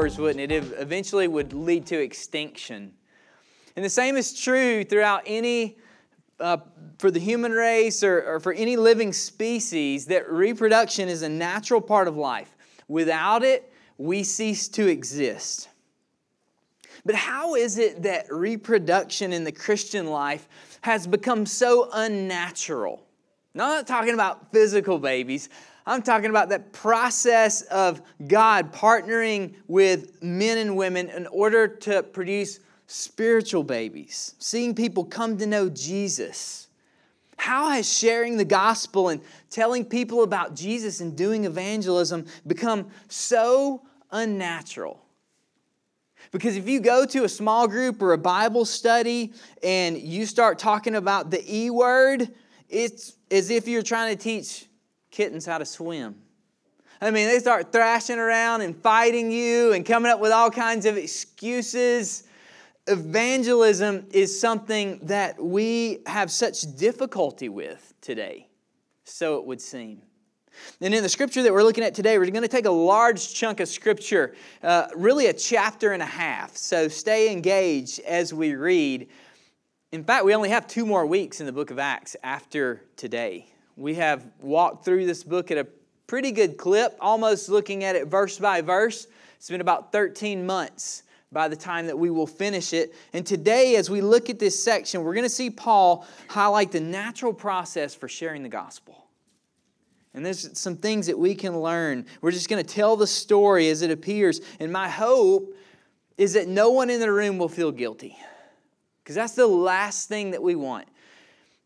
ours, wouldn't it? It eventually would lead to extinction. And the same is true throughout any, for the human race or for any living species, that reproduction is a natural part of life. Without it, we cease to exist. But how is it that reproduction in the Christian life has become so unnatural? Now, I'm not talking about physical babies. I'm talking about that process of God partnering with men and women in order to produce spiritual babies, seeing people come to know Jesus. How has sharing the gospel and telling people about Jesus and doing evangelism become so unnatural? Because if you go to a small group or a Bible study and you start talking about the E word, it's as if you're trying to teach kittens how to swim. I mean, they start thrashing around and fighting you and coming up with all kinds of excuses. Evangelism is something that we have such difficulty with today, so it would seem. And in the scripture that we're looking at today, we're going to take a large chunk of scripture, really a chapter and a half. So stay engaged as we read. In fact, we only have 2 more weeks in the book of Acts after today. We have walked through this book at a pretty good clip, almost looking at it verse by verse. It's been about 13 months by the time that we will finish it. And today, as we look at this section, we're going to see Paul highlight the natural process for sharing the gospel. And there's some things that we can learn. We're just going to tell the story as it appears. And my hope is that no one in the room will feel guilty. Because that's the last thing that we want.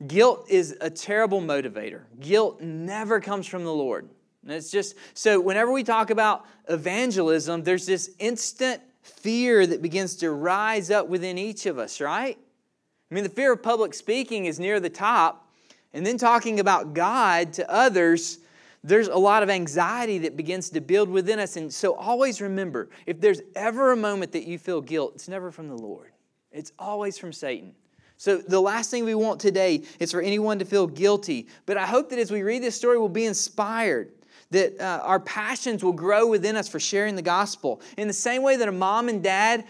Guilt is a terrible motivator. Guilt never comes from the Lord. And it's just, so whenever we talk about evangelism, there's this instant fear that begins to rise up within each of us, right? I mean, the fear of public speaking is near the top. And then talking about God to others, there's a lot of anxiety that begins to build within us. And so always remember, if there's ever a moment that you feel guilt, it's never from the Lord. It's always from Satan. So the last thing we want today is for anyone to feel guilty. But I hope that as we read this story, we'll be inspired, that our passions will grow within us for sharing the gospel. In the same way that a mom and dad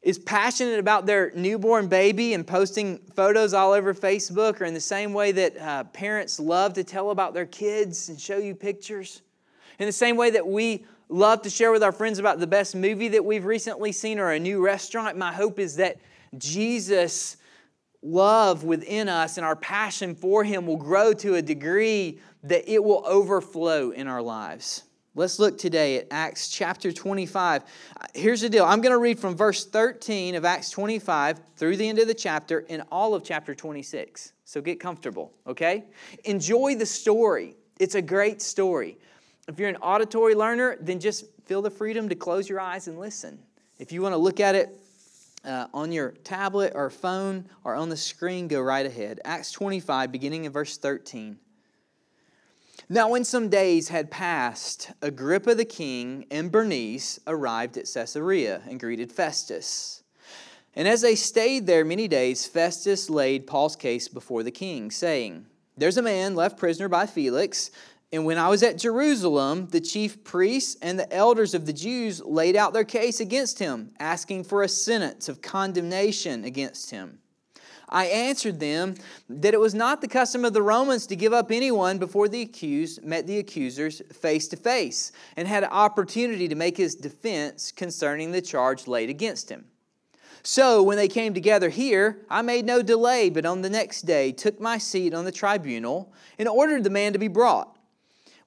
is passionate about their newborn baby and posting photos all over Facebook, or in the same way that parents love to tell about their kids and show you pictures, in the same way that we love to share with our friends about the best movie that we've recently seen or a new restaurant, my hope is that Jesus' love within us and our passion for Him will grow to a degree that it will overflow in our lives. Let's look today at Acts chapter 25. Here's the deal. I'm going to read from verse 13 of Acts 25 through the end of the chapter and all of chapter 26. So get comfortable, okay? Enjoy the story. It's a great story. If you're an auditory learner, then just feel the freedom to close your eyes and listen. If you want to look at it on your tablet or phone or on the screen, go right ahead. Acts 25, beginning in verse 13. Now when some days had passed, Agrippa the king and Bernice arrived at Caesarea and greeted Festus. And as they stayed there many days, Festus laid Paul's case before the king, saying, "There's a man left prisoner by Felix, and when I was at Jerusalem, the chief priests and the elders of the Jews laid out their case against him, asking for a sentence of condemnation against him. I answered them that it was not the custom of the Romans to give up anyone before the accused met the accusers face to face and had an opportunity to make his defense concerning the charge laid against him. So when they came together here, I made no delay, but on the next day took my seat on the tribunal and ordered the man to be brought.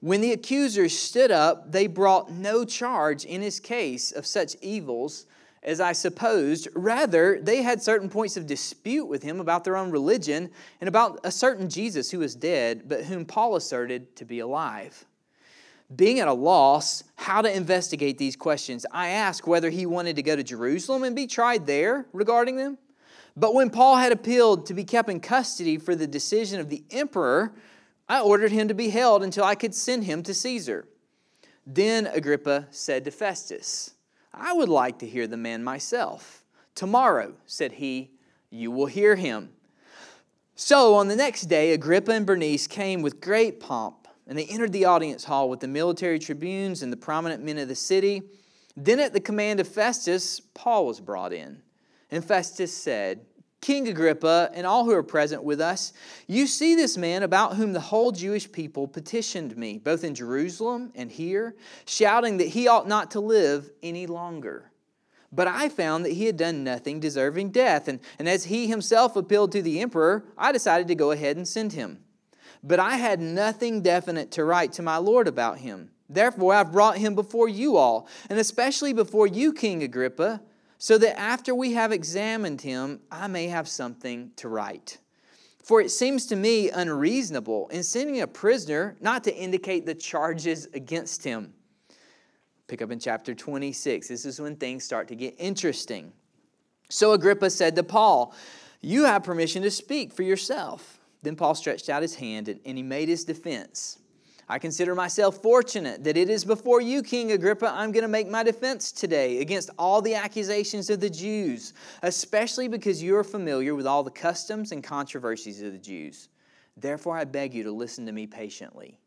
When the accusers stood up, they brought no charge in his case of such evils as I supposed. Rather, they had certain points of dispute with him about their own religion and about a certain Jesus who was dead, but whom Paul asserted to be alive. Being at a loss how to investigate these questions, I asked whether he wanted to go to Jerusalem and be tried there regarding them. But when Paul had appealed to be kept in custody for the decision of the emperor, I ordered him to be held until I could send him to Caesar. Then Agrippa said to Festus, I would like to hear the man myself. Tomorrow, said he, you will hear him. So on the next day, Agrippa and Bernice came with great pomp, and they entered the audience hall with the military tribunes and the prominent men of the city. Then at the command of Festus, Paul was brought in. And Festus said, "King Agrippa and all who are present with us, you see this man about whom the whole Jewish people petitioned me, both in Jerusalem and here, shouting that he ought not to live any longer. But I found that he had done nothing deserving death, and as he himself appealed to the emperor, I decided to go ahead and send him. But I had nothing definite to write to my Lord about him. Therefore, I've brought him before you all, and especially before you, King Agrippa, so that after we have examined him, I may have something to write. For it seems to me unreasonable in sending a prisoner not to indicate the charges against him." Pick up in chapter 26. This is when things start to get interesting. "So Agrippa said to Paul, 'You have permission to speak for yourself.' Then Paul stretched out his hand and he made his defense. 'I consider myself fortunate that it is before you, King Agrippa, I'm going to make my defense today against all the accusations of the Jews, especially because you are familiar with all the customs and controversies of the Jews. Therefore, I beg you to listen to me patiently.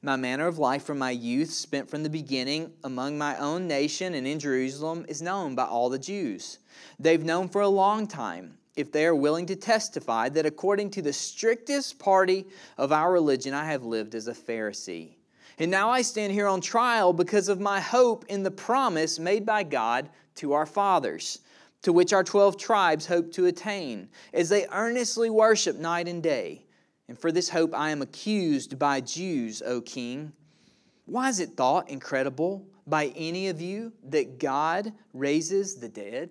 My manner of life from my youth, spent from the beginning among my own nation and in Jerusalem, is known by all the Jews. They've known for a long time, if they are willing to testify, that according to the strictest party of our religion, I have lived as a Pharisee. And now I stand here on trial because of my hope in the promise made by God to our fathers, to which our 12 tribes hope to attain, as they earnestly worship night and day. And for this hope I am accused by Jews, O king. Why is it thought incredible by any of you that God raises the dead?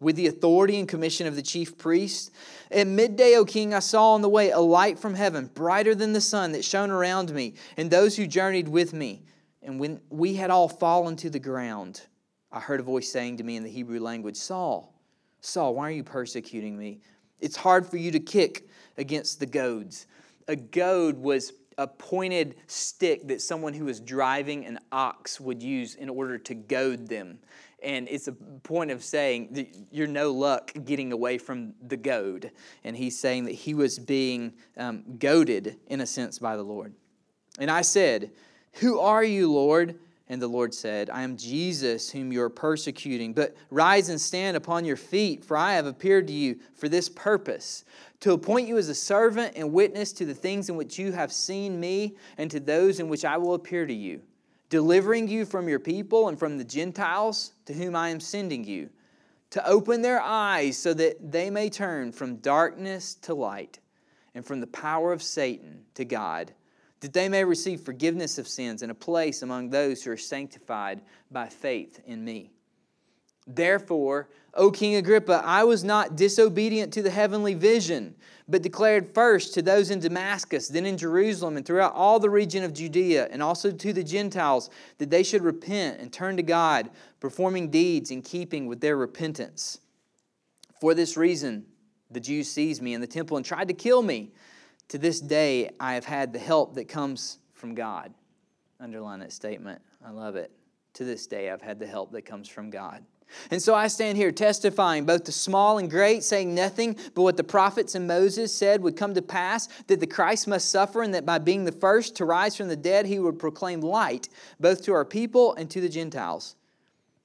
with the authority and commission of the chief priest. At midday, O king, I saw on the way a light from heaven, brighter than the sun, that shone around me and those who journeyed with me. And when we had all fallen to the ground, I heard a voice saying to me in the Hebrew language, 'Saul, Saul, why are you persecuting me? It's hard for you to kick against the goads.'" A goad was a pointed stick that someone who was driving an ox would use in order to goad them. And it's a point of saying that you're no luck getting away from the goad. And he's saying that he was being goaded, in a sense, by the Lord. "And I said, 'Who are you, Lord?' And the Lord said, 'I am Jesus whom you are persecuting. But rise and stand upon your feet, for I have appeared to you for this purpose, to appoint you as a servant and witness to the things in which you have seen me and to those in which I will appear to you, delivering you from your people and from the Gentiles to whom I am sending you, to open their eyes so that they may turn from darkness to light and from the power of Satan to God, that they may receive forgiveness of sins and a place among those who are sanctified by faith in me. Therefore, O King Agrippa, I was not disobedient to the heavenly vision, but declared first to those in Damascus, then in Jerusalem, and throughout all the region of Judea, and also to the Gentiles, that they should repent and turn to God, performing deeds in keeping with their repentance. For this reason, the Jews seized me in the temple and tried to kill me. To this day, I have had the help that comes from God." Underline that statement. I love it. To this day, I've had the help that comes from God. "And so I stand here testifying both to small and great, saying nothing but what the prophets and Moses said would come to pass, that the Christ must suffer and that by being the first to rise from the dead, he would proclaim light both to our people and to the Gentiles."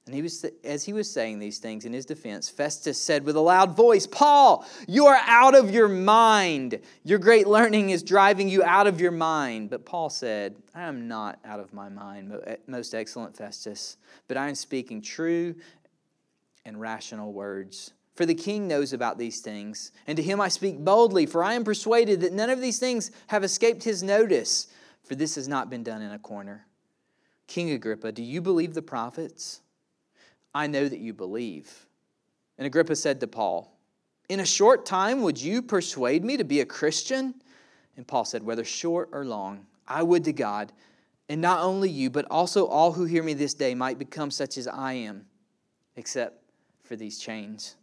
And as he was saying these things in his defense, Festus said with a loud voice, "Paul, you are out of your mind. Your great learning is driving you out of your mind." But Paul said, "I am not out of my mind, most excellent Festus, but I am speaking true and rational words. For the king knows about these things, and to him I speak boldly, for I am persuaded that none of these things have escaped his notice, for this has not been done in a corner. King Agrippa, do you believe the prophets? I know that you believe." And Agrippa said to Paul, "In a short time, would you persuade me to be a Christian?" And Paul said, "Whether short or long, I would to God And not only you, but also all who hear me this day might become such as I am, except for these chains.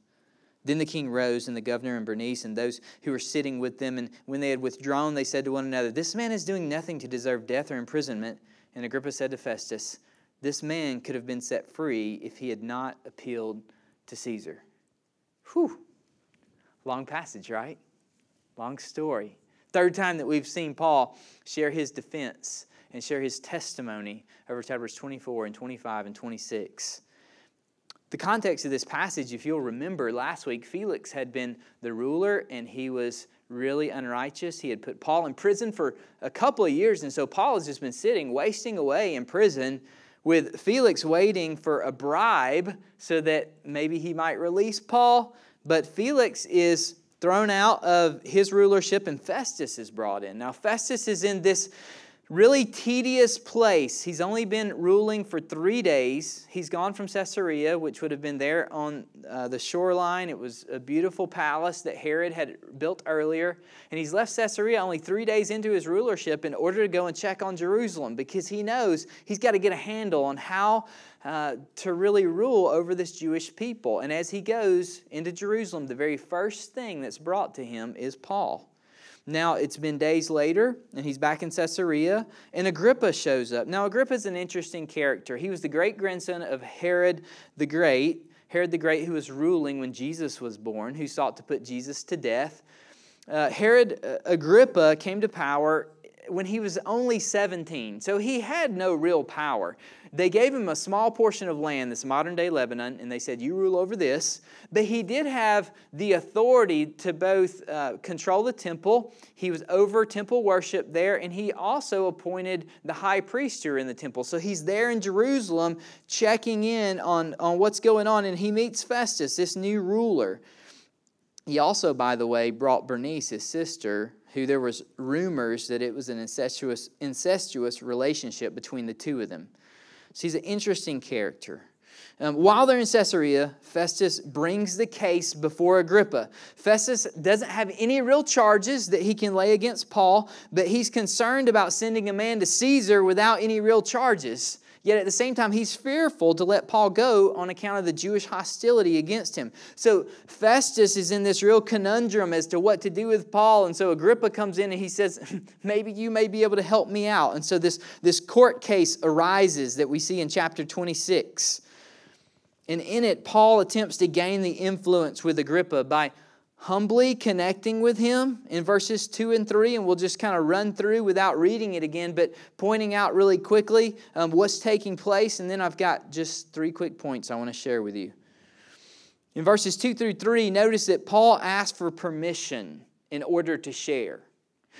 Then the king rose, and the governor and Bernice, and those who were sitting with them. And when they had withdrawn, they said to one another, "This man is doing nothing to deserve death or imprisonment." And Agrippa said to Festus, "This man could have been set free if he had not appealed to Caesar." Whew. Long passage, right? Long story. Third time that we've seen Paul share his defense and share his testimony over chapters 24 and 25 and 26. The context of this passage, if you'll remember last week, Felix had been the ruler and he was really unrighteous. He had put Paul in prison for a couple of years, and so Paul has just been sitting, wasting away in prison with Felix waiting for a bribe so that maybe he might release Paul. But Felix is thrown out of his rulership and Festus is brought in. Now Festus is in this really tedious place. He's only been ruling for 3 days. He's gone from Caesarea, which would have been there on the shoreline. It was a beautiful palace that Herod had built earlier. And he's left Caesarea only 3 days into his rulership in order to go and check on Jerusalem, because he knows he's got to get a handle on how to really rule over this Jewish people. And as he goes into Jerusalem, the very first thing that's brought to him is Paul. Now, it's been days later, and he's back in Caesarea, and Agrippa shows up. Now, Agrippa's an interesting character. He was the great-grandson of Herod the Great, who was ruling when Jesus was born, who sought to put Jesus to death. Agrippa came to power when he was only 17, so he had no real power. They gave him a small portion of land, this modern-day Lebanon, and they said, "You rule over this." But he did have the authority to both control the temple. He was over temple worship there, and he also appointed the high priest in the temple. So he's there in Jerusalem checking in on what's going on, and he meets Festus, this new ruler. He also, by the way, brought Bernice, his sister, who there was rumors that it was an incestuous relationship between the two of them. So he's an interesting character. While they're in Caesarea, Festus brings the case before Agrippa. Festus doesn't have any real charges that he can lay against Paul, but he's concerned about sending a man to Caesar without any real charges. Yet at the same time, he's fearful to let Paul go on account of the Jewish hostility against him. So Festus is in this real conundrum as to what to do with Paul. And so Agrippa comes in and he says, "Maybe you may be able to help me out." And so this court case arises that we see in chapter 26. And in it, Paul attempts to gain the influence with Agrippa by humbly connecting with him in verses 2 and 3, and we'll just kind of run through without reading it again, but pointing out really quickly what's taking place, and then I've got just 3 quick points I want to share with you. In verses 2 through 3, notice that Paul asked for permission in order to share.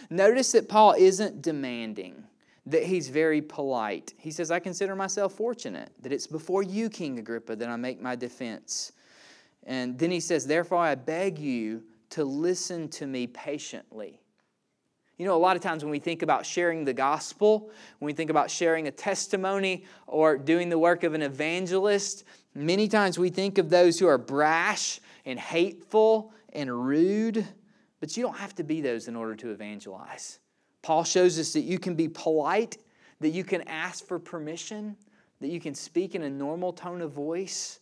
Notice that Paul isn't demanding, that he's very polite. He says, "I consider myself fortunate that it's before you, King Agrippa, that I make my defense." And then he says, "Therefore I beg you to listen to me patiently." You know, a lot of times when we think about sharing the gospel, when we think about sharing a testimony or doing the work of an evangelist, many times we think of those who are brash and hateful and rude, but you don't have to be those in order to evangelize. Paul shows us that you can be polite, that you can ask for permission, that you can speak in a normal tone of voice,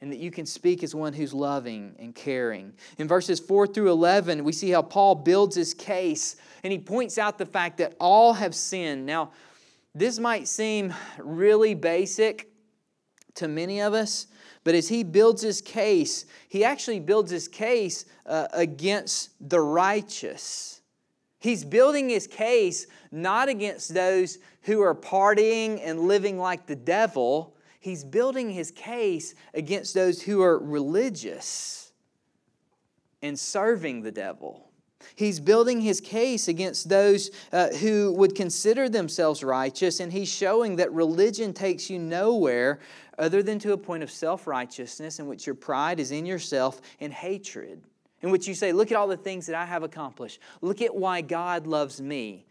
and that you can speak as one who's loving and caring. In verses 4 through 11, we see how Paul builds his case, and he points out the fact that all have sinned. Now, this might seem really basic to many of us, but as he builds his case, he actually builds his case against the righteous. He's building his case not against those who are partying and living like the devil. He's building his case against those who are religious and serving the devil. He's building his case against those who would consider themselves righteous, and he's showing that religion takes you nowhere other than to a point of self-righteousness in which your pride is in yourself and hatred, in which you say, "Look at all the things that I have accomplished. Look at why God loves me,"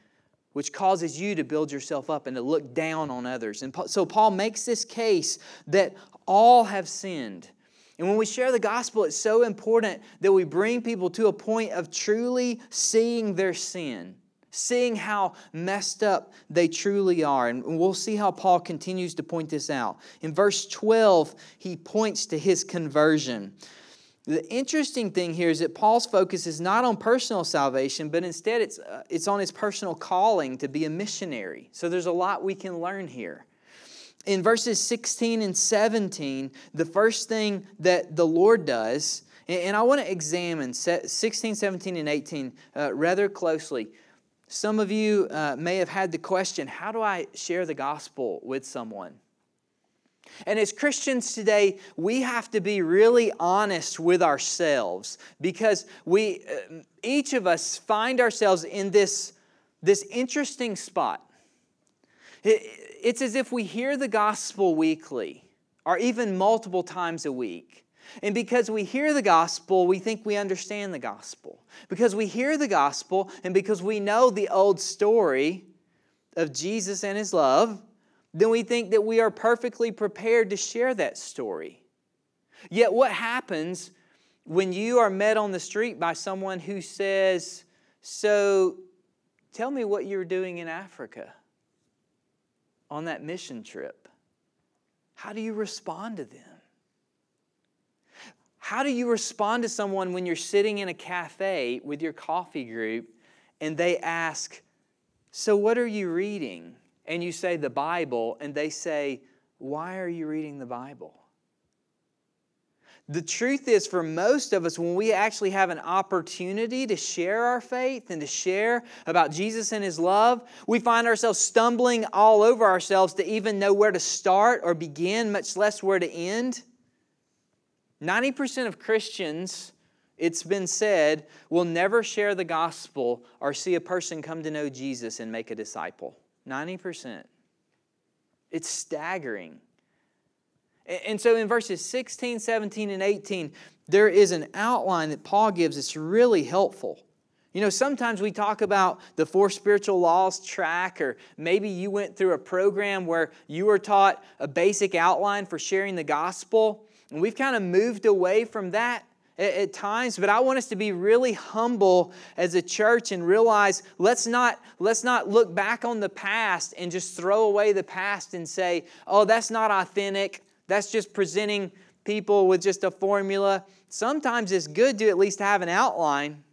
which causes you to build yourself up and to look down on others. And so Paul makes this case that all have sinned. And when we share the gospel, it's so important that we bring people to a point of truly seeing their sin, seeing how messed up they truly are. And we'll see how Paul continues to point this out. In verse 12, he points to his conversion. The interesting thing here is that Paul's focus is not on personal salvation, but instead it's on his personal calling to be a missionary. So there's a lot we can learn here. In verses 16 and 17, the first thing that the Lord does, and I want to examine 16, 17, and 18 rather closely. Some of you may have had the question, how do I share the gospel with someone? And as Christians today, we have to be really honest with ourselves, because we, each of us, find ourselves in this interesting spot. It's as if we hear the gospel weekly, or even multiple times a week. And because we hear the gospel, we think we understand the gospel. Because we hear the gospel, and because we know the old story of Jesus and His love, then we think that we are perfectly prepared to share that story. Yet what happens when you are met on the street by someone who says, "So, tell me what you were doing in Africa on that mission trip." How do you respond to them? How do you respond to someone when you're sitting in a cafe with your coffee group and they ask, "So what are you reading?" And you say, "The Bible," and they say, "Why are you reading the Bible?" The truth is, for most of us, when we actually have an opportunity to share our faith and to share about Jesus and His love, we find ourselves stumbling all over ourselves to even know where to start or begin, much less where to end. 90% of Christians, it's been said, will never share the gospel or see a person come to know Jesus and make a disciple. 90%. It's staggering. And so in verses 16, 17, and 18, there is an outline that Paul gives that's really helpful. You know, sometimes we talk about the 4 spiritual laws track, or maybe you went through a program where you were taught a basic outline for sharing the gospel, and we've kind of moved away from that at times, but I want us to be really humble as a church and realize let's not look back on the past and just throw away the past and say, "Oh, that's not authentic. That's just presenting people with just a formula." Sometimes it's good to at least have an outline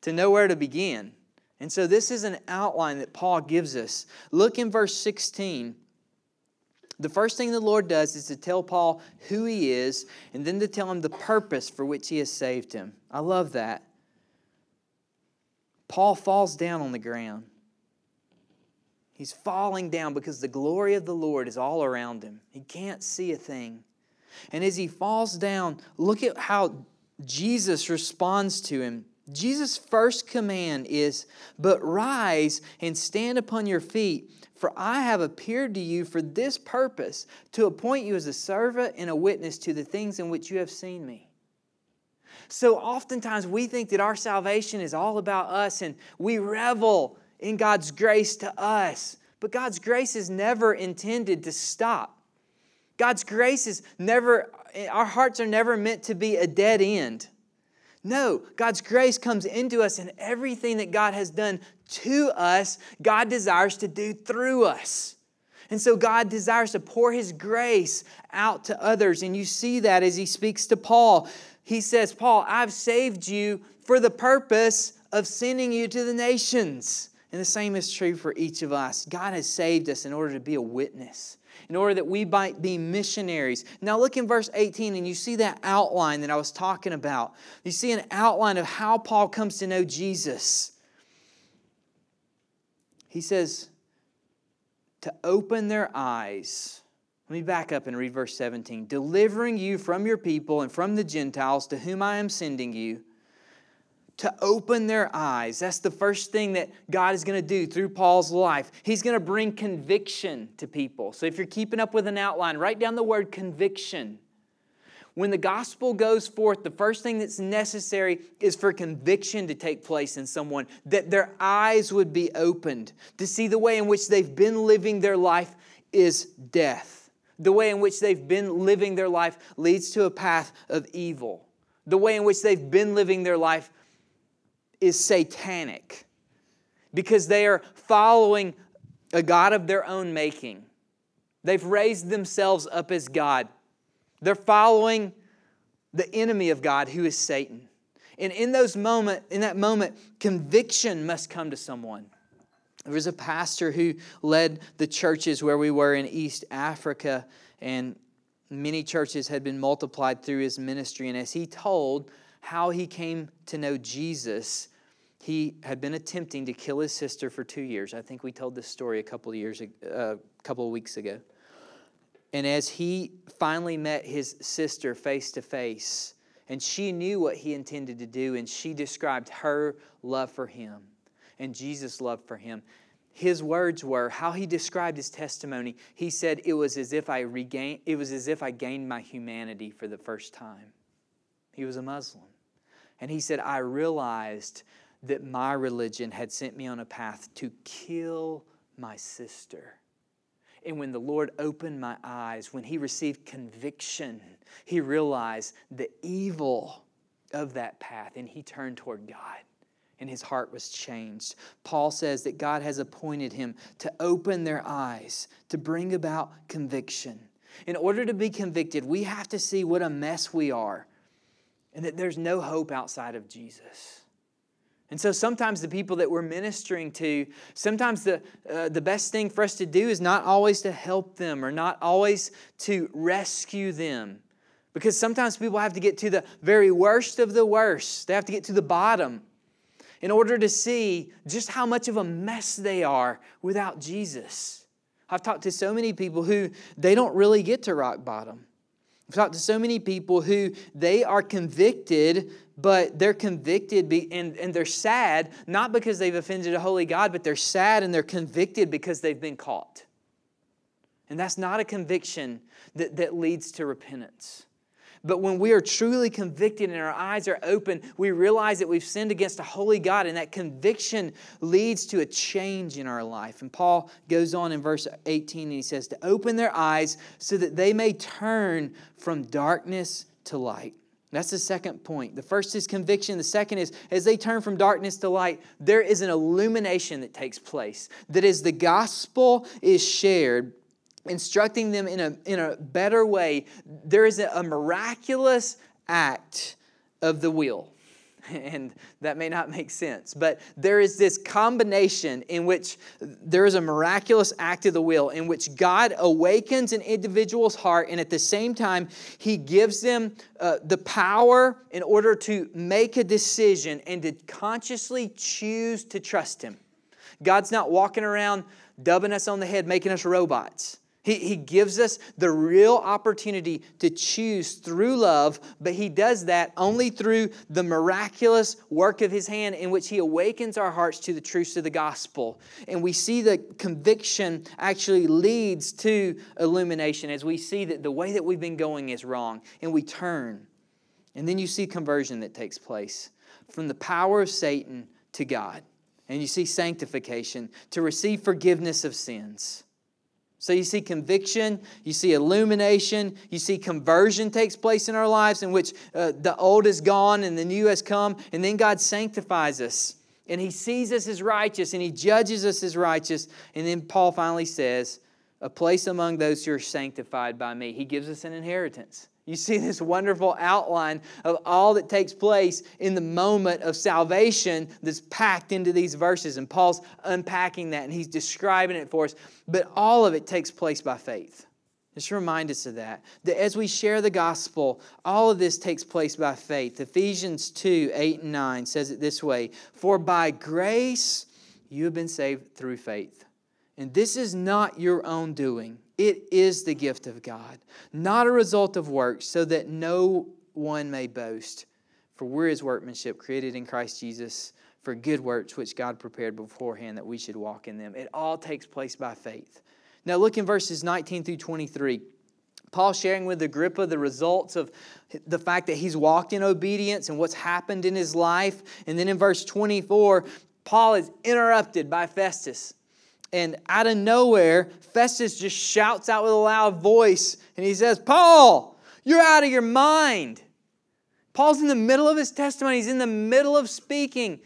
to know where to begin. And so this is an outline that Paul gives us. Look in verse 16. The first thing the Lord does is to tell Paul who he is, and then to tell him the purpose for which he has saved him. I love that. Paul falls down on the ground. He's falling down because the glory of the Lord is all around him. He can't see a thing. And as he falls down, look at how Jesus responds to him. Jesus' first command is, "But rise and stand upon your feet, for I have appeared to you for this purpose, to appoint you as a servant and a witness to the things in which you have seen me." So oftentimes we think that our salvation is all about us, and we revel in God's grace to us. But God's grace is never intended to stop. God's grace is never, our hearts are never meant to be a dead end. No, God's grace comes into us, and everything that God has done to us, God desires to do through us. And so God desires to pour His grace out to others. And you see that as He speaks to Paul. He says, "Paul, I've saved you for the purpose of sending you to the nations." And the same is true for each of us. God has saved us in order to be a witness, in order that we might be missionaries. Now look in verse 18, and you see that outline that I was talking about. You see an outline of how Paul comes to know Jesus. He says, "To open their eyes." Let me back up and read verse 17. "Delivering you from your people and from the Gentiles to whom I am sending you." To open their eyes. That's the first thing that God is going to do through Paul's life. He's going to bring conviction to people. So if you're keeping up with an outline, write down the word conviction. When the gospel goes forth, the first thing that's necessary is for conviction to take place in someone, that their eyes would be opened to see the way in which they've been living their life is death. The way in which they've been living their life leads to a path of evil. The way in which they've been living their life is satanic. because they are following a god of their own making. They've raised themselves up as God. They're following the enemy of God, who is Satan. And in that moment, conviction must come to someone. There was a pastor who led the churches where we were in East Africa, and many churches had been multiplied through his ministry. And as he told how he came to know Jesus, he had been attempting to kill his sister for 2 years. I think we told this story a couple of weeks ago. And as he finally met his sister face to face, and she knew what he intended to do, and she described her love for him and Jesus' love for him. His words were, how he described his testimony, he said, it was as if I gained my humanity for the first time. He was a Muslim. And he said, I realized that my religion had sent me on a path to kill my sister. And when the Lord opened my eyes, when he received conviction, he realized the evil of that path, and he turned toward God, and his heart was changed. Paul says that God has appointed him to open their eyes, to bring about conviction. In order to be convicted, we have to see what a mess we are, and that there's no hope outside of Jesus. And so sometimes the people that we're ministering to, sometimes the best thing for us to do is not always to help them or not always to rescue them. Because sometimes people have to get to the very worst of the worst. They have to get to the bottom in order to see just how much of a mess they are without Jesus. I've talked to so many people who they don't really get to rock bottom. I've talked to so many people who they are convicted, but they're convicted and they're sad, not because they've offended a holy God, but they're sad and they're convicted because they've been caught. And that's not a conviction that leads to repentance. But when we are truly convicted and our eyes are open, we realize that we've sinned against a holy God, and that conviction leads to a change in our life. And Paul goes on in verse 18 and he says, to open their eyes so that they may turn from darkness to light. That's the second point. The first is conviction. The second is, as they turn from darkness to light, there is an illumination that takes place. That is, the gospel is shared, instructing them in a better way. There is a miraculous act of the will. And that may not make sense, but there is this combination in which there is a miraculous act of the will in which God awakens an individual's heart, and at the same time, he gives them the power in order to make a decision and to consciously choose to trust him. God's not walking around dubbing us on the head, making us robots. He gives us the real opportunity to choose through love, but he does that only through the miraculous work of his hand in which he awakens our hearts to the truths of the gospel. And we see the conviction actually leads to illumination as we see that the way that we've been going is wrong, and we turn. And then you see conversion that takes place from the power of Satan to God. And you see sanctification to receive forgiveness of sins. So you see conviction, you see illumination, you see conversion takes place in our lives in which the old is gone and the new has come. And then God sanctifies us, and he sees us as righteous, and he judges us as righteous. And then Paul finally says, a place among those who are sanctified by me. He gives us an inheritance. You see this wonderful outline of all that takes place in the moment of salvation that's packed into these verses. And Paul's unpacking that, and he's describing it for us. But all of it takes place by faith. Just remind us of that. That as we share the gospel, all of this takes place by faith. Ephesians 2:8-9 says it this way. For by grace you have been saved through faith. And this is not your own doing. It is the gift of God, not a result of works, so that no one may boast. For we're his workmanship, created in Christ Jesus for good works, which God prepared beforehand that we should walk in them. It all takes place by faith. Now look in verses 19 through 23. Paul sharing with Agrippa the results of the fact that he's walked in obedience and what's happened in his life. And then in verse 24, Paul is interrupted by Festus. And out of nowhere, Festus just shouts out with a loud voice, and he says, Paul, you're out of your mind. Paul's in the middle of his testimony. He's in the middle of speaking.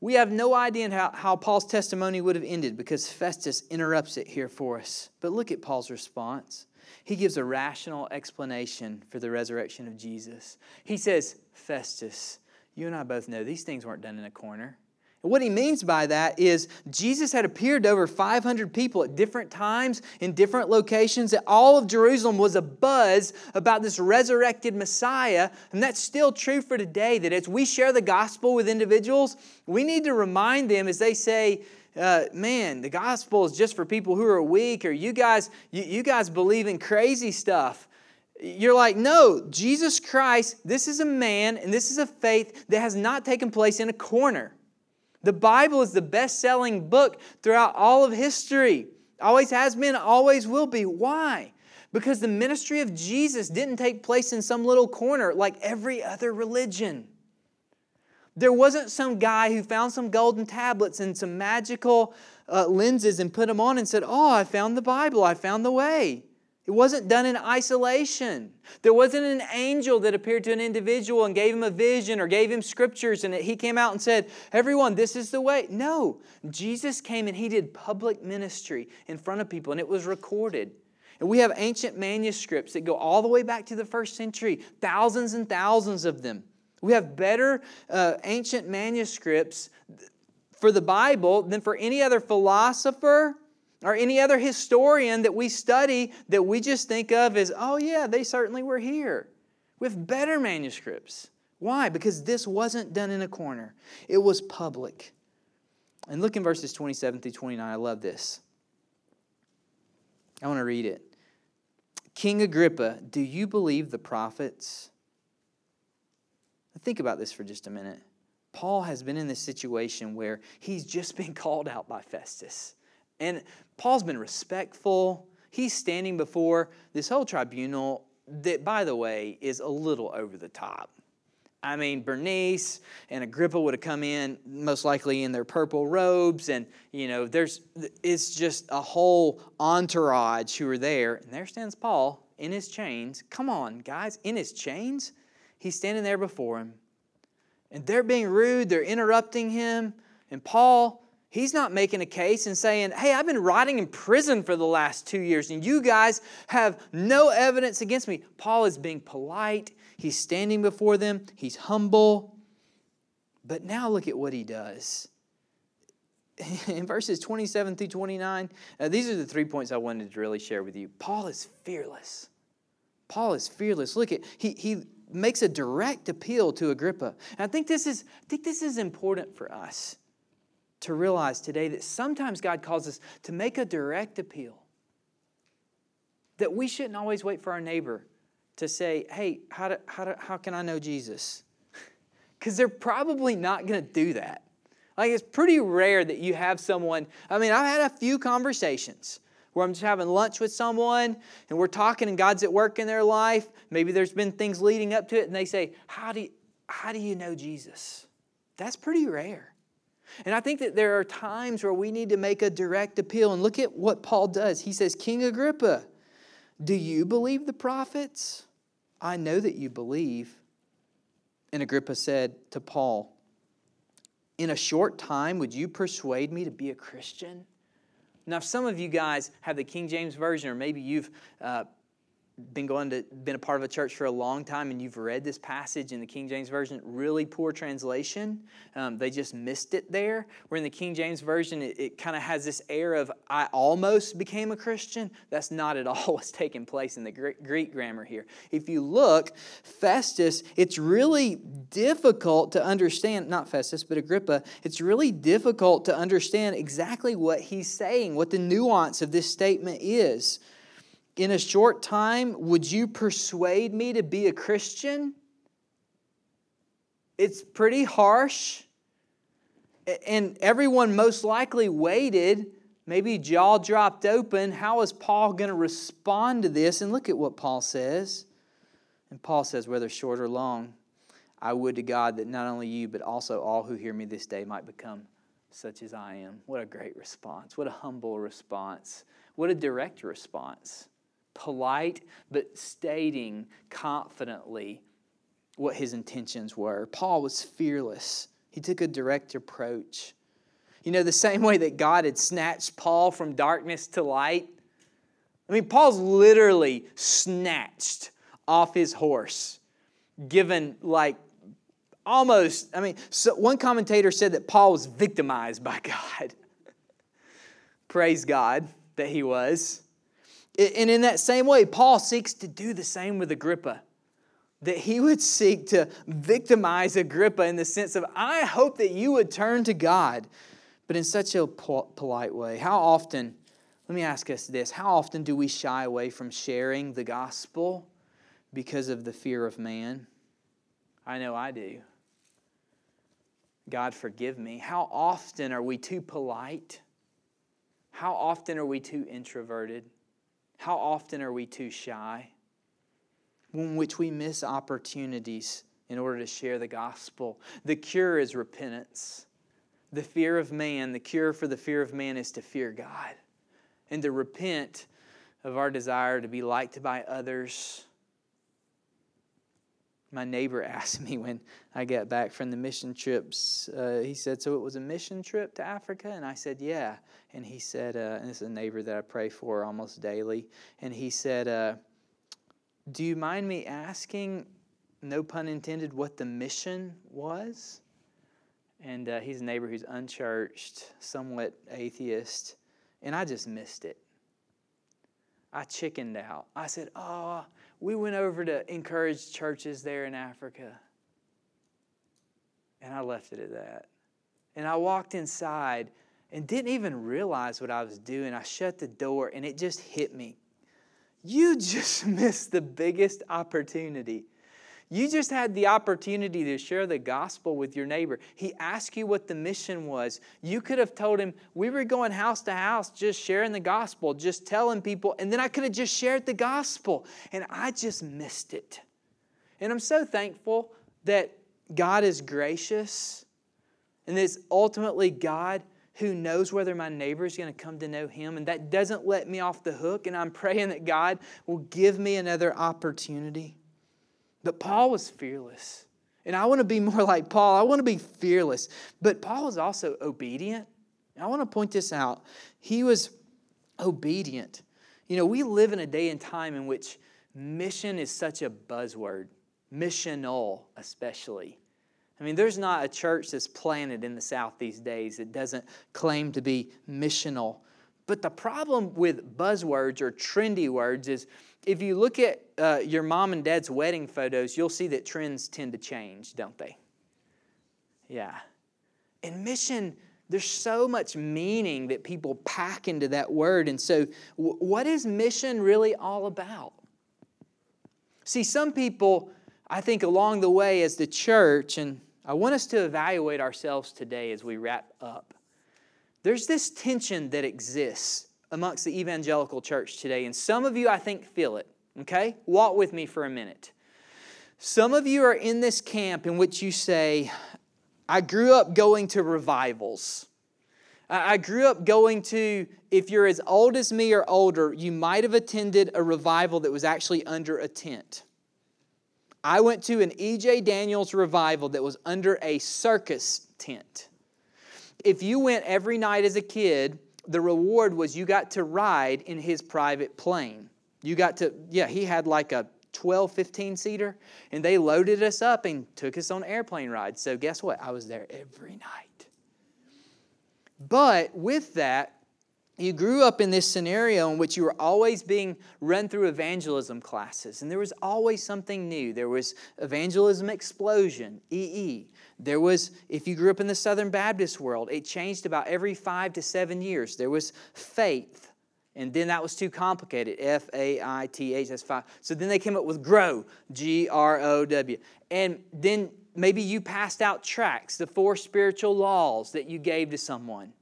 We have no idea how Paul's testimony would have ended because Festus interrupts it here for us. But look at Paul's response. He gives a rational explanation for the resurrection of Jesus. He says, Festus, you and I both know these things weren't done in a corner. And what he means by that is Jesus had appeared to over 500 people at different times in different locations. All of Jerusalem was abuzz about this resurrected Messiah. And that's still true for today, that as we share the gospel with individuals, we need to remind them as they say, man, the gospel is just for people who are weak, or you guys believe in crazy stuff. You're like, no, Jesus Christ, this is a man and this is a faith that has not taken place in a corner. The Bible is the best-selling book throughout all of history. Always has been, always will be. Why? Because the ministry of Jesus didn't take place in some little corner like every other religion. There wasn't some guy who found some golden tablets and some magical lenses and put them on and said, oh, I found the Bible, I found the way. It wasn't done in isolation. There wasn't an angel that appeared to an individual and gave him a vision or gave him scriptures and he came out and said, everyone, this is the way. No, Jesus came and he did public ministry in front of people and it was recorded. And we have ancient manuscripts that go all the way back to the first century, thousands and thousands of them. We have better ancient manuscripts for the Bible than for any other philosopher or any other historian that we study that we just think of as, oh yeah, they certainly were here. We have better manuscripts. Why? Because this wasn't done in a corner. It was public. And look in verses 27 through 29. I love this. I want to read it. King Agrippa, do you believe the prophets? Think about this for just a minute. Paul has been in this situation where he's just been called out by Festus. And Paul's been respectful. He's standing before this whole tribunal that, by the way, is a little over the top. I mean, Bernice and Agrippa would have come in most likely in their purple robes. And, you know, it's just a whole entourage who are there. And there stands Paul in his chains. Come on, guys, in his chains? He's standing there before him, and they're being rude. They're interrupting him. And Paul, he's not making a case and saying, hey, I've been rotting in prison for the last 2 years, and you guys have no evidence against me. Paul is being polite. He's standing before them. He's humble. But now look at what he does. In verses 27 through 29, these are the 3 points I wanted to really share with you. Paul is fearless. Paul is fearless. Look at, he makes a direct appeal to Agrippa. And I think this is important for us to realize today that sometimes God calls us to make a direct appeal. That we shouldn't always wait for our neighbor to say, hey, how can I know Jesus? Because they're probably not going to do that. Like, it's pretty rare that you have someone. I mean, I've had a few conversations where I'm just having lunch with someone and we're talking and God's at work in their life. Maybe there's been things leading up to it and they say, how do you know Jesus? That's pretty rare. And I think that there are times where we need to make a direct appeal. And look at what Paul does. He says, King Agrippa, do you believe the prophets? I know that you believe. And Agrippa said to Paul, in a short time, would you persuade me to be a Christian? Now, if some of you guys have the King James Version, or maybe you've been a part of a church for a long time and you've read this passage in the King James Version, really poor translation. They just missed it there. Where in the King James Version, it kind of has this air of, I almost became a Christian. That's not at all what's taking place in the Greek grammar here. If you look, Festus, it's really difficult to understand, not Festus, but Agrippa, it's really difficult to understand exactly what he's saying, what the nuance of this statement is. In a short time, would you persuade me to be a Christian? It's pretty harsh. And everyone most likely waited, maybe jaw dropped open. How is Paul going to respond to this? And look at what Paul says. And Paul says, whether short or long, I would to God that not only you, but also all who hear me this day might become such as I am. What a great response. What a humble response. What a direct response. Polite, but stating confidently what his intentions were. Paul was fearless. He took a direct approach. You know, the same way that God had snatched Paul from darkness to light. I mean, Paul's literally snatched off his horse, given like almost, I mean, so one commentator said that Paul was victimized by God. Praise God that he was. And in that same way, Paul seeks to do the same with Agrippa. That he would seek to victimize Agrippa in the sense of, I hope that you would turn to God, but in such a polite way. How often, let me ask us this, how often do we shy away from sharing the gospel because of the fear of man? I know I do. God forgive me. How often are we too polite? How often are we too introverted? How often are we too shy? In which we miss opportunities in order to share the gospel. The cure is repentance. The fear of man, the cure for the fear of man is to fear God and to repent of our desire to be liked by others. My neighbor asked me when I got back from the mission trips, he said, so it was a mission trip to Africa? And I said, yeah. And he said, and this is a neighbor that I pray for almost daily, and he said, do you mind me asking, no pun intended, what the mission was? And he's a neighbor who's unchurched, somewhat atheist, and I just missed it. I chickened out. I said, oh, we went over to encourage churches there in Africa. And I left it at that. And I walked inside and didn't even realize what I was doing. I shut the door and it just hit me. You just missed the biggest opportunity. You just had the opportunity to share the gospel with your neighbor. He asked you what the mission was. You could have told him, we were going house to house, just sharing the gospel, just telling people, and then I could have just shared the gospel. And I just missed it. And I'm so thankful that God is gracious and that it's ultimately God who knows whether my neighbor is going to come to know Him. And that doesn't let me off the hook. And I'm praying that God will give me another opportunity. But Paul was fearless. And I want to be more like Paul. I want to be fearless. But Paul was also obedient. And I want to point this out. He was obedient. You know, we live in a day and time in which mission is such a buzzword. Missional, especially. I mean, there's not a church that's planted in the South these days that doesn't claim to be missional. But the problem with buzzwords or trendy words is if you look at your mom and dad's wedding photos, you'll see that trends tend to change, don't they? Yeah. And mission, there's so much meaning that people pack into that word. And so what is mission really all about? See, some people, I think along the way as the church, and I want us to evaluate ourselves today as we wrap up. There's this tension that exists amongst the evangelical church today, and some of you, I think, feel it, okay? Walk with me for a minute. Some of you are in this camp in which you say, I grew up going to revivals. I grew up going to, if you're as old as me or older, you might have attended a revival that was actually under a tent. I went to an E.J. Daniels revival that was under a circus tent. If you went every night as a kid, the reward was you got to ride in his private plane. You got to, yeah, he had like a 12, 15-seater, and they loaded us up and took us on airplane rides. So guess what? I was there every night. But with that, you grew up in this scenario in which you were always being run through evangelism classes. And there was always something new. There was Evangelism Explosion, EE. There was, if you grew up in the Southern Baptist world, it changed about every 5 to 7 years. There was Faith. And then that was too complicated. F-A-I-T-H, that's 5. So then they came up with GROW, G-R-O-W. And then maybe you passed out tracts, the 4 spiritual laws that you gave to someone.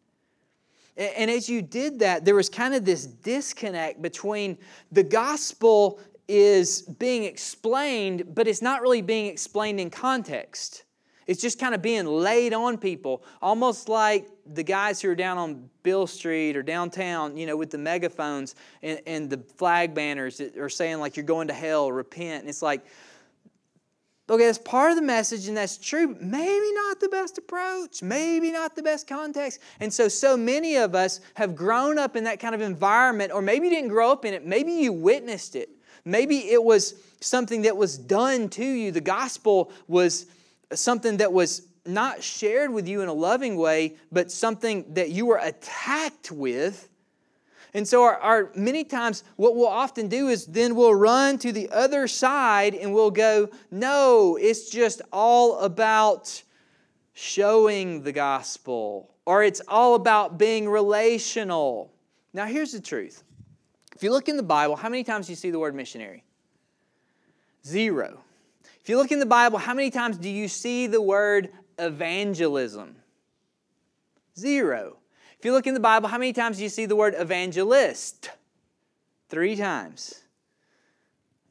And as you did that, there was kind of this disconnect between the gospel is being explained, but it's not really being explained in context. It's just kind of being laid on people, almost like the guys who are down on Bill Street or downtown, you know, with the megaphones and the flag banners that are saying like you're going to hell, repent. And it's like, Okay, that's part of the message, and that's true, but maybe not the best approach, maybe not the best context. And so many of us have grown up in that kind of environment, or maybe you didn't grow up in it, maybe you witnessed it. Maybe it was something that was done to you. The gospel was something that was not shared with you in a loving way, but something that you were attacked with. And so our many times what we'll often do is then we'll run to the other side and we'll go, no, it's just all about showing the gospel, or it's all about being relational. Now, here's the truth. If you look in the Bible, how many times do you see the word missionary? 0. If you look in the Bible, how many times do you see the word evangelism? 0. If you look in the Bible, how many times do you see the word evangelist? 3 times.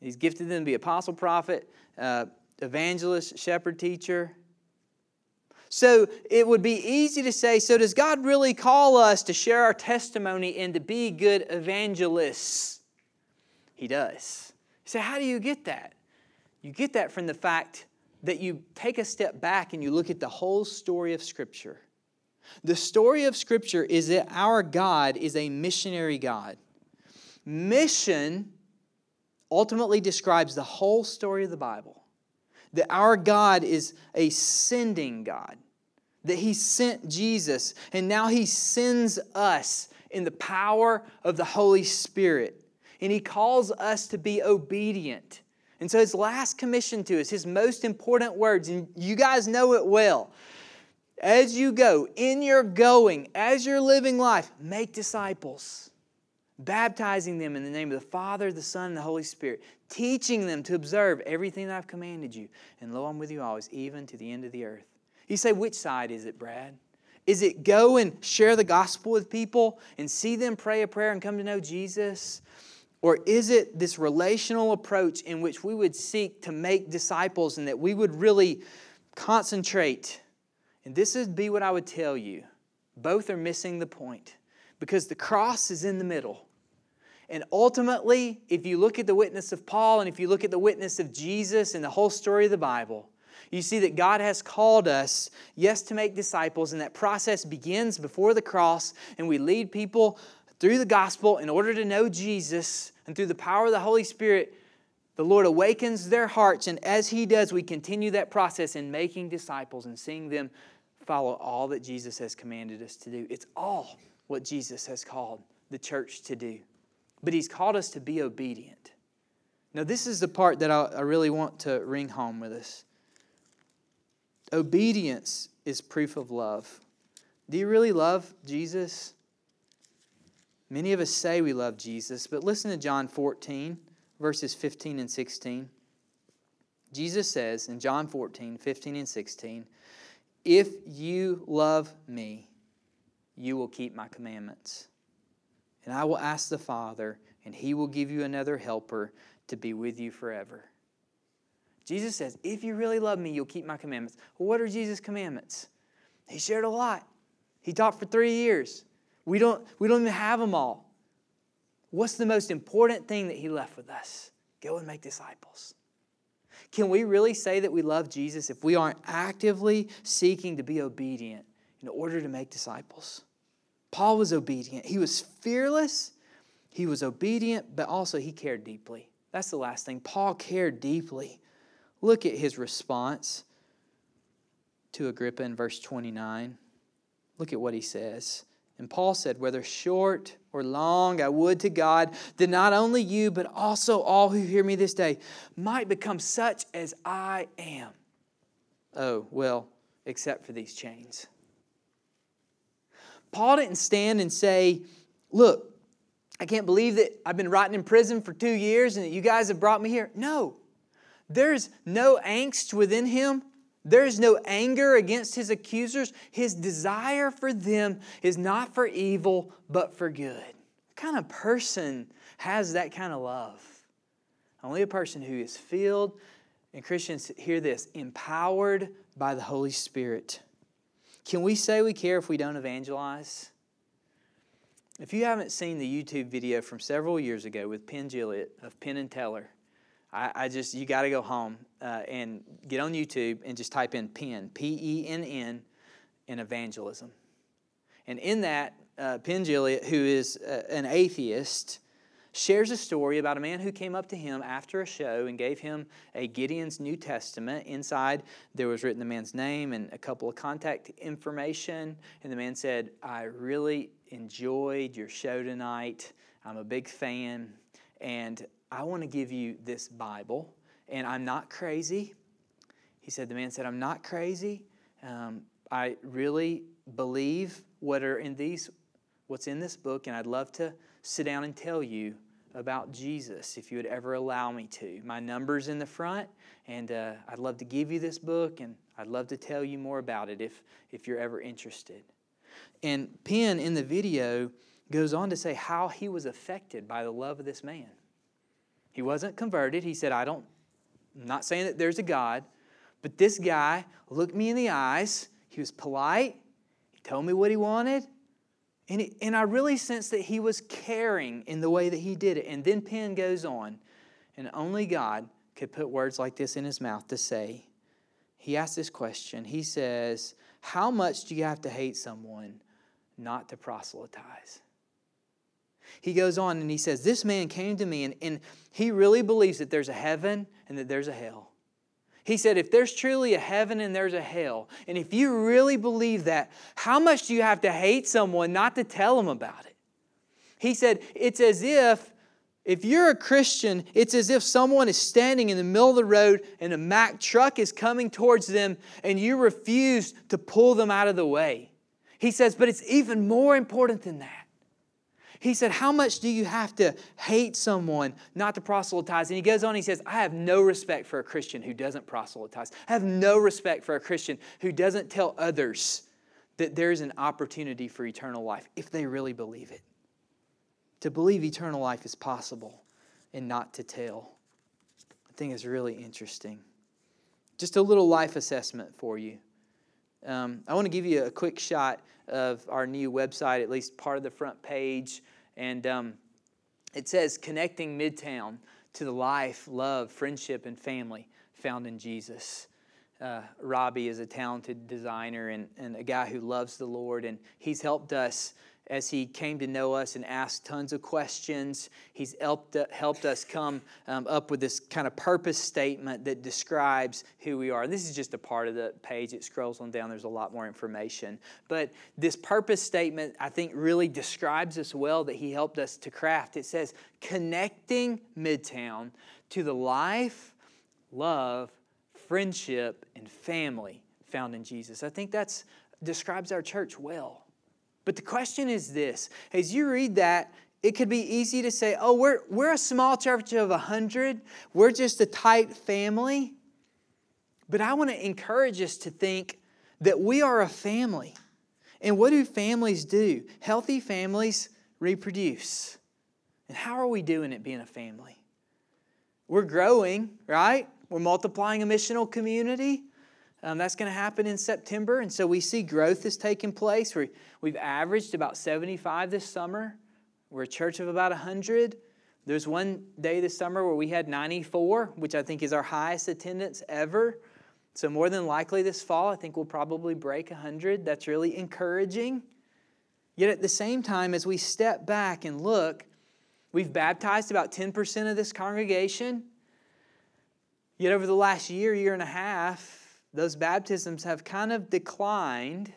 He's gifted them to be apostle, prophet, evangelist, shepherd, teacher. So it would be easy to say, so does God really call us to share our testimony and to be good evangelists? He does. So how do you get that? You get that from the fact that you take a step back and you look at the whole story of Scripture. The story of Scripture is that our God is a missionary God. Mission ultimately describes the whole story of the Bible. That our God is a sending God. That He sent Jesus, and now He sends us in the power of the Holy Spirit. And He calls us to be obedient. And so His last commission to us, His most important words, and you guys know it well. As you go, in your going, as you're living life, make disciples, baptizing them in the name of the Father, the Son, and the Holy Spirit, teaching them to observe everything that I've commanded you. And lo, I'm with you always, even to the end of the earth. You say, which side is it, Brad? Is it go and share the gospel with people and see them pray a prayer and come to know Jesus? Or is it this relational approach in which we would seek to make disciples and that we would really concentrate? And this would be what I would tell you. Both are missing the point, because the cross is in the middle. And ultimately, if you look at the witness of Paul and if you look at the witness of Jesus and the whole story of the Bible, you see that God has called us, yes, to make disciples, and that process begins before the cross, and we lead people through the gospel in order to know Jesus, and through the power of the Holy Spirit, the Lord awakens their hearts, and as He does, we continue that process in making disciples and seeing them follow all that Jesus has commanded us to do. It's all what Jesus has called the church to do. But He's called us to be obedient. Now, this is the part that I really want to ring home with us. Obedience is proof of love. Do you really love Jesus? Many of us say we love Jesus, but listen to John 14. Verses 15 and 16. Jesus says in John 14, 15 and 16, if you love me, you will keep my commandments. And I will ask the Father, and He will give you another helper to be with you forever. Jesus says, if you really love me, you'll keep my commandments. Well, what are Jesus' commandments? He shared a lot. He taught for 3 years. We don't even have them all. What's the most important thing that He left with us? Go and make disciples. Can we really say that we love Jesus if we aren't actively seeking to be obedient in order to make disciples? Paul was obedient. He was fearless. He was obedient, but also he cared deeply. That's the last thing. Paul cared deeply. Look at his response to Agrippa in verse 29. Look at what he says. And Paul said, whether short or long, I would to God that not only you, but also all who hear me this day might become such as I am. Oh, well, except for these chains. Paul didn't stand and say, look, I can't believe that I've been rotting in prison for 2 years and that you guys have brought me here. No, there's no angst within him. There is no anger against his accusers. His desire for them is not for evil, but for good. What kind of person has that kind of love? Only a person who is filled, and Christians, hear this, empowered by the Holy Spirit. Can we say we care if we don't evangelize? If you haven't seen the YouTube video from several years ago with Penn Gillett of Penn and Teller, I just, you got to go home and get on YouTube and just type in PENN, P-E-N-N, and evangelism. And in that, Penn Jillette, who is an atheist, shares a story about a man who came up to him after a show and gave him a Gideon's New Testament. Inside, there was written the man's name and a couple of contact information. And the man said, "I really enjoyed your show tonight. I'm a big fan, and I want to give you this Bible. And I'm not crazy." He said, the man said, "I'm not crazy. I really believe what's in this book, and I'd love to sit down and tell you about Jesus if you would ever allow me to. My number's in the front, and I'd love to give you this book, and I'd love to tell you more about it if you're ever interested." And Penn, in the video, goes on to say how he was affected by the love of this man. He wasn't converted. He said, I'm not saying that there's a God, but this guy looked me in the eyes. He was polite. He told me what he wanted. And I really sensed that he was caring in the way that he did it. And then Penn goes on, and only God could put words like this in his mouth to say, he asked this question. He says, "How much do you have to hate someone not to proselytize?" He goes on and he says, "This man came to me, and he really believes that there's a heaven and that there's a hell." He said, "If there's truly a heaven and there's a hell, and if you really believe that, how much do you have to hate someone not to tell them about it?" He said, "It's as if you're a Christian, it's as if someone is standing in the middle of the road and a Mack truck is coming towards them and you refuse to pull them out of the way." He says, "But it's even more important than that." He said, "How much do you have to hate someone not to proselytize?" And he goes on, he says, "I have no respect for a Christian who doesn't proselytize. I have no respect for a Christian who doesn't tell others that there's an opportunity for eternal life if they really believe it." To believe eternal life is possible and not to tell, I think is really interesting. Just a little life assessment for you. I want to give you a quick shot of our new website, at least part of the front page. And it says, "Connecting Midtown to the life, love, friendship, and family found in Jesus." Robbie is a talented designer and a guy who loves the Lord. And he's helped us as he came to know us and asked tons of questions. He's helped us come up with this kind of purpose statement that describes who we are. And this is just a part of the page. It scrolls on down. There's a lot more information. But this purpose statement, I think, really describes us well, that he helped us to craft. It says, "Connecting Midtown to the life, love, friendship, and family found in Jesus." I think that describes our church well. But the question is this: as you read that, it could be easy to say, "Oh, we're a small church of 100. We're just a tight family." But I want to encourage us to think that we are a family. And what do families do? Healthy families reproduce. And how are we doing it being a family? We're growing, right? We're multiplying a missional community. That's going to happen in September, and so we see growth is taking place. We've averaged about 75 this summer. We're a church of about 100. There's one day this summer where we had 94, which I think is our highest attendance ever. So more than likely this fall, I think we'll probably break 100. That's really encouraging. Yet at the same time, as we step back and look, we've baptized about 10% of this congregation. Yet over the last year, year and a half, those baptisms have kind of declined.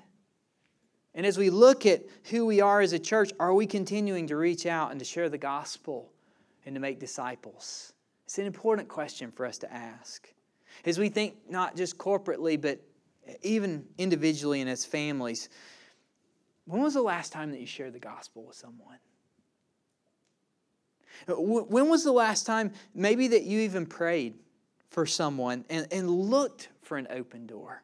And as we look at who we are as a church, are we continuing to reach out and to share the gospel and to make disciples? It's an important question for us to ask. As we think not just corporately, but even individually and as families, when was the last time that you shared the gospel with someone? When was the last time maybe that you even prayed for someone and looked for an open door,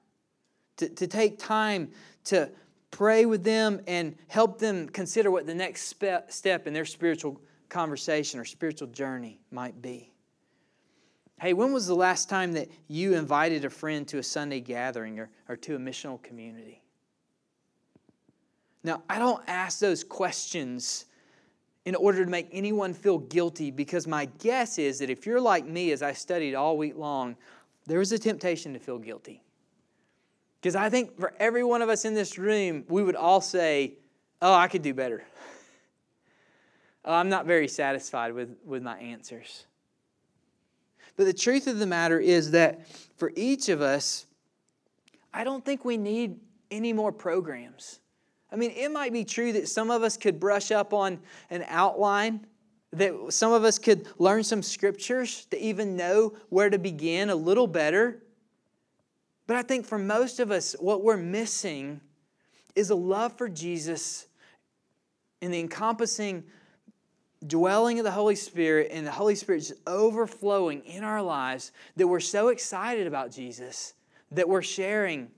to take time to pray with them and help them consider what the next step in their spiritual conversation or spiritual journey might be? Hey, when was the last time that you invited a friend to a Sunday gathering or to a missional community? Now, I don't ask those questions in order to make anyone feel guilty, because my guess is that if you're like me, as I studied all week long, there was a temptation to feel guilty. Because I think for every one of us in this room, we would all say, oh, I could do better. Oh, I'm not very satisfied with my answers. But the truth of the matter is that for each of us, I don't think we need any more programs. I mean, it might be true that some of us could brush up on an outline, that some of us could learn some scriptures to even know where to begin a little better. But I think for most of us, what we're missing is a love for Jesus and the encompassing dwelling of the Holy Spirit, and the Holy Spirit just overflowing in our lives, that we're so excited about Jesus that we're sharing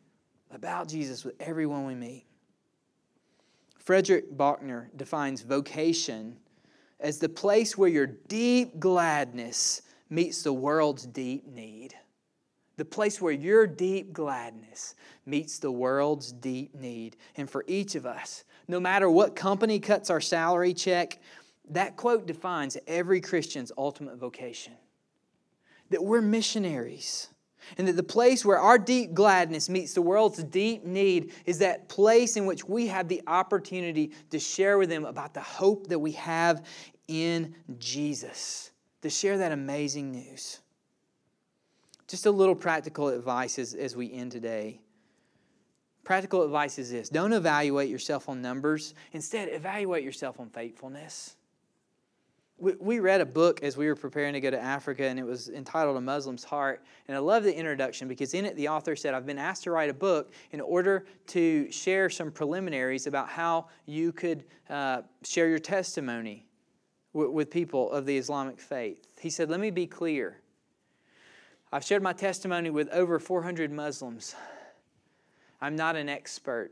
about Jesus with everyone we meet. Frederick Bauchner defines vocation as the place where your deep gladness meets the world's deep need. The place where your deep gladness meets the world's deep need. And for each of us, no matter what company cuts our salary check, that quote defines every Christian's ultimate vocation. That we're missionaries. And that the place where our deep gladness meets the world's deep need is that place in which we have the opportunity to share with them about the hope that we have in Jesus. To share that amazing news. Just a little practical advice as we end today. Practical advice is this. Don't evaluate yourself on numbers. Instead, evaluate yourself on faithfulness. We read a book as we were preparing to go to Africa, and it was entitled A Muslim's Heart. And I love the introduction, because in it the author said, I've been asked to write a book in order to share some preliminaries about how you could share your testimony with people of the Islamic faith. He said, let me be clear. I've shared my testimony with over 400 Muslims. I'm not an expert.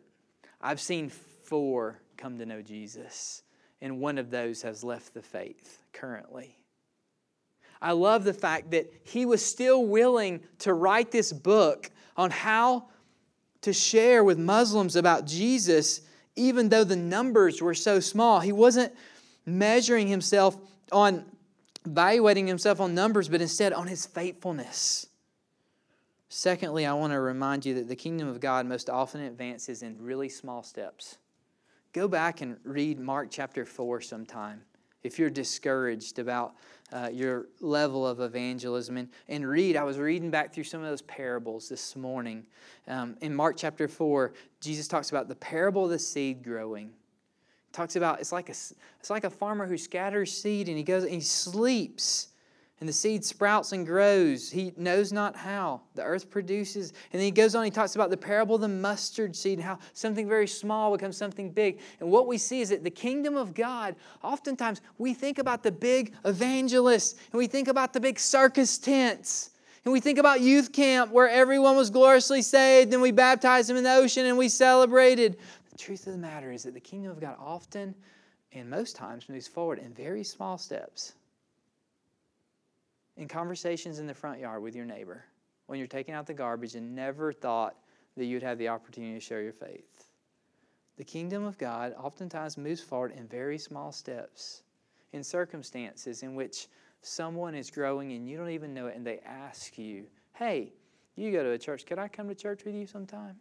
I've seen 4 come to know Jesus, and one of those has left the faith currently. I love the fact that he was still willing to write this book on how to share with Muslims about Jesus, even though the numbers were so small. He wasn't measuring himself on evaluating himself on numbers, but instead on his faithfulness. Secondly, I want to remind you that the kingdom of God most often advances in really small steps. Go back and read Mark chapter 4 sometime if you're discouraged about your level of evangelism. And read, I was reading back through some of those parables this morning. In Mark chapter 4, Jesus talks about the parable of the seed growing. Talks about it's like a farmer who scatters seed, and he goes and he sleeps, and the seed sprouts and grows. He knows not how. The earth produces. And then he goes on, he talks about the parable of the mustard seed, and how something very small becomes something big. And what we see is that the kingdom of God, oftentimes we think about the big evangelists, and we think about the big circus tents. And we think about youth camp where everyone was gloriously saved, and we baptized them in the ocean, and we celebrated. The truth of the matter is that the kingdom of God often and most times moves forward in very small steps. In conversations in the front yard with your neighbor, when you're taking out the garbage and never thought that you'd have the opportunity to share your faith. The kingdom of God oftentimes moves forward in very small steps, in circumstances in which someone is growing and you don't even know it, and they ask you, hey, you go to a church, could I come to church with you sometime?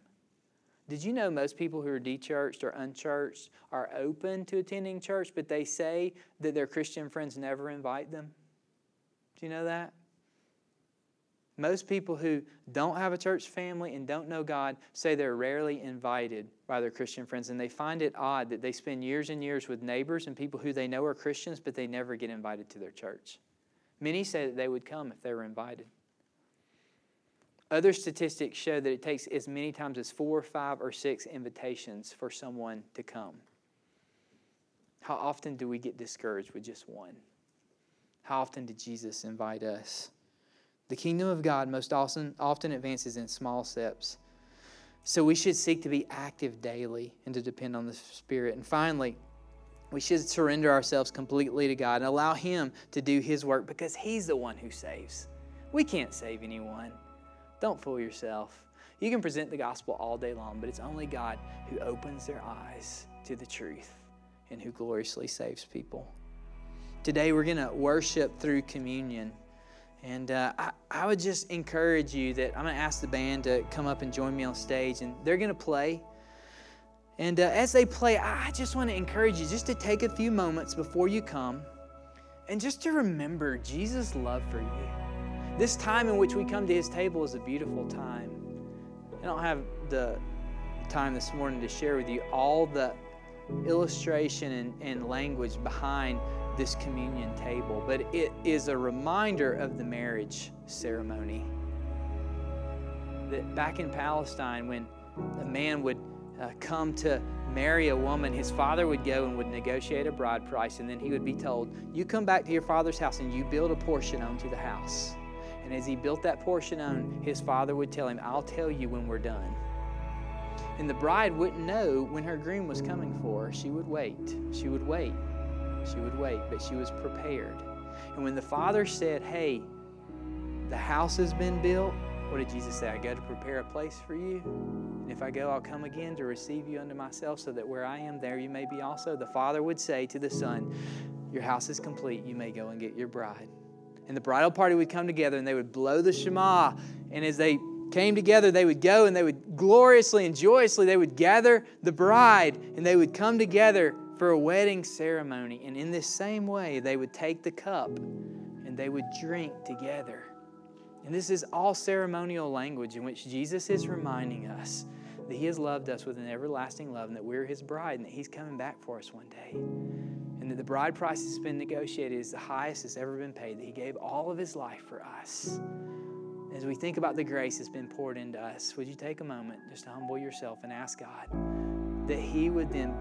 Did you know most people who are de-churched or unchurched are open to attending church, but they say that their Christian friends never invite them? Do you know that? Most people who don't have a church family and don't know God say they're rarely invited by their Christian friends, and they find it odd that they spend years and years with neighbors and people who they know are Christians, but they never get invited to their church. Many say that they would come if they were invited. Other statistics show that it takes as many times as 4, 5, or 6 invitations for someone to come. How often do we get discouraged with just one? How often did Jesus invite us? The kingdom of God most often advances in small steps. So we should seek to be active daily and to depend on the Spirit. And finally, we should surrender ourselves completely to God and allow Him to do His work, because He's the one who saves. We can't save anyone. Don't fool yourself. You can present the gospel all day long, but it's only God who opens their eyes to the truth and who gloriously saves people. Today we're going to worship through communion. And I would just encourage you that I'm going to ask the band to come up and join me on stage. And they're going to play. And as they play, I just want to encourage you just to take a few moments before you come and just to remember Jesus' love for you. This time in which we come to His table is a beautiful time. I don't have the time this morning to share with you all the illustration and language behind this communion table, but it is a reminder of the marriage ceremony. That back in Palestine, when a man would come to marry a woman, his father would go and would negotiate a bride price, and then he would be told, you come back to your father's house and you build a portion onto the house. And as he built that portion on, his father would tell him, I'll tell you when we're done. And the bride wouldn't know when her groom was coming for her. She would wait. She would wait. She would wait, but she was prepared. And when the father said, hey, the house has been built, what did Jesus say? I go to prepare a place for you. And if I go, I'll come again to receive you unto myself, so that where I am, there you may be also. The father would say to the son, your house is complete. You may go and get your bride. And the bridal party would come together and they would blow the Shema. And as they came together, they would go and they would gloriously and joyously, they would gather the bride and they would come together for a wedding ceremony. And in this same way, they would take the cup and they would drink together. And this is all ceremonial language in which Jesus is reminding us that He has loved us with an everlasting love and that we're His bride and that He's coming back for us one day. And that the bride price that's been negotiated is the highest that's ever been paid, that He gave all of His life for us. As we think about the grace that's been poured into us, would you take a moment just to humble yourself and ask God that He would then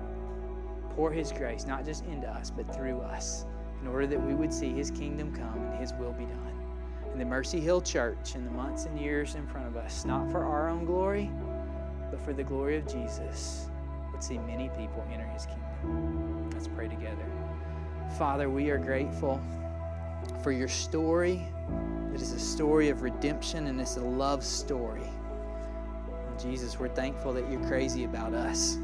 pour His grace, not just into us, but through us, in order that we would see His kingdom come and His will be done. And the Mercy Hill Church, in the months and years in front of us, not for our own glory, but for the glory of Jesus, would see many people enter His kingdom. Let's pray together. Father, we are grateful for Your story. It is a story of redemption, and it's a love story. And Jesus, we're thankful that You're crazy about us.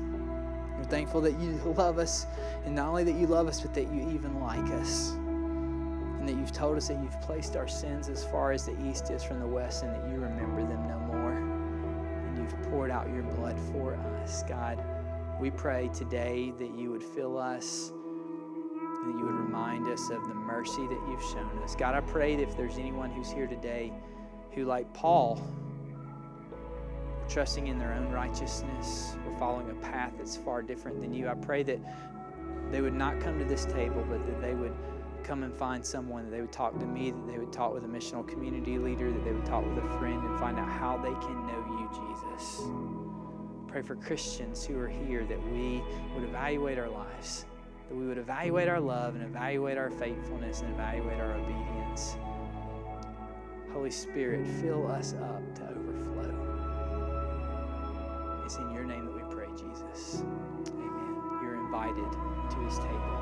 We're thankful that You love us, and not only that You love us, but that You even like us. And that You've told us that You've placed our sins as far as the east is from the west, and that You remember them no more. And You've poured out Your blood for us. God, we pray today that You would fill us, that You would remind us of the mercy that You've shown us. God, I pray that if there's anyone who's here today who, like Paul, are trusting in their own righteousness or following a path that's far different than You, I pray that they would not come to this table, but that they would come and find someone, that they would talk to me, that they would talk with a missional community leader, that they would talk with a friend and find out how they can know You, Jesus. Pray for Christians who are here that we would evaluate our lives, that we would evaluate our love and evaluate our faithfulness and evaluate our obedience. Holy Spirit, fill us up to overflow. It's in Your name that we pray, Jesus. Amen. You're invited to His table.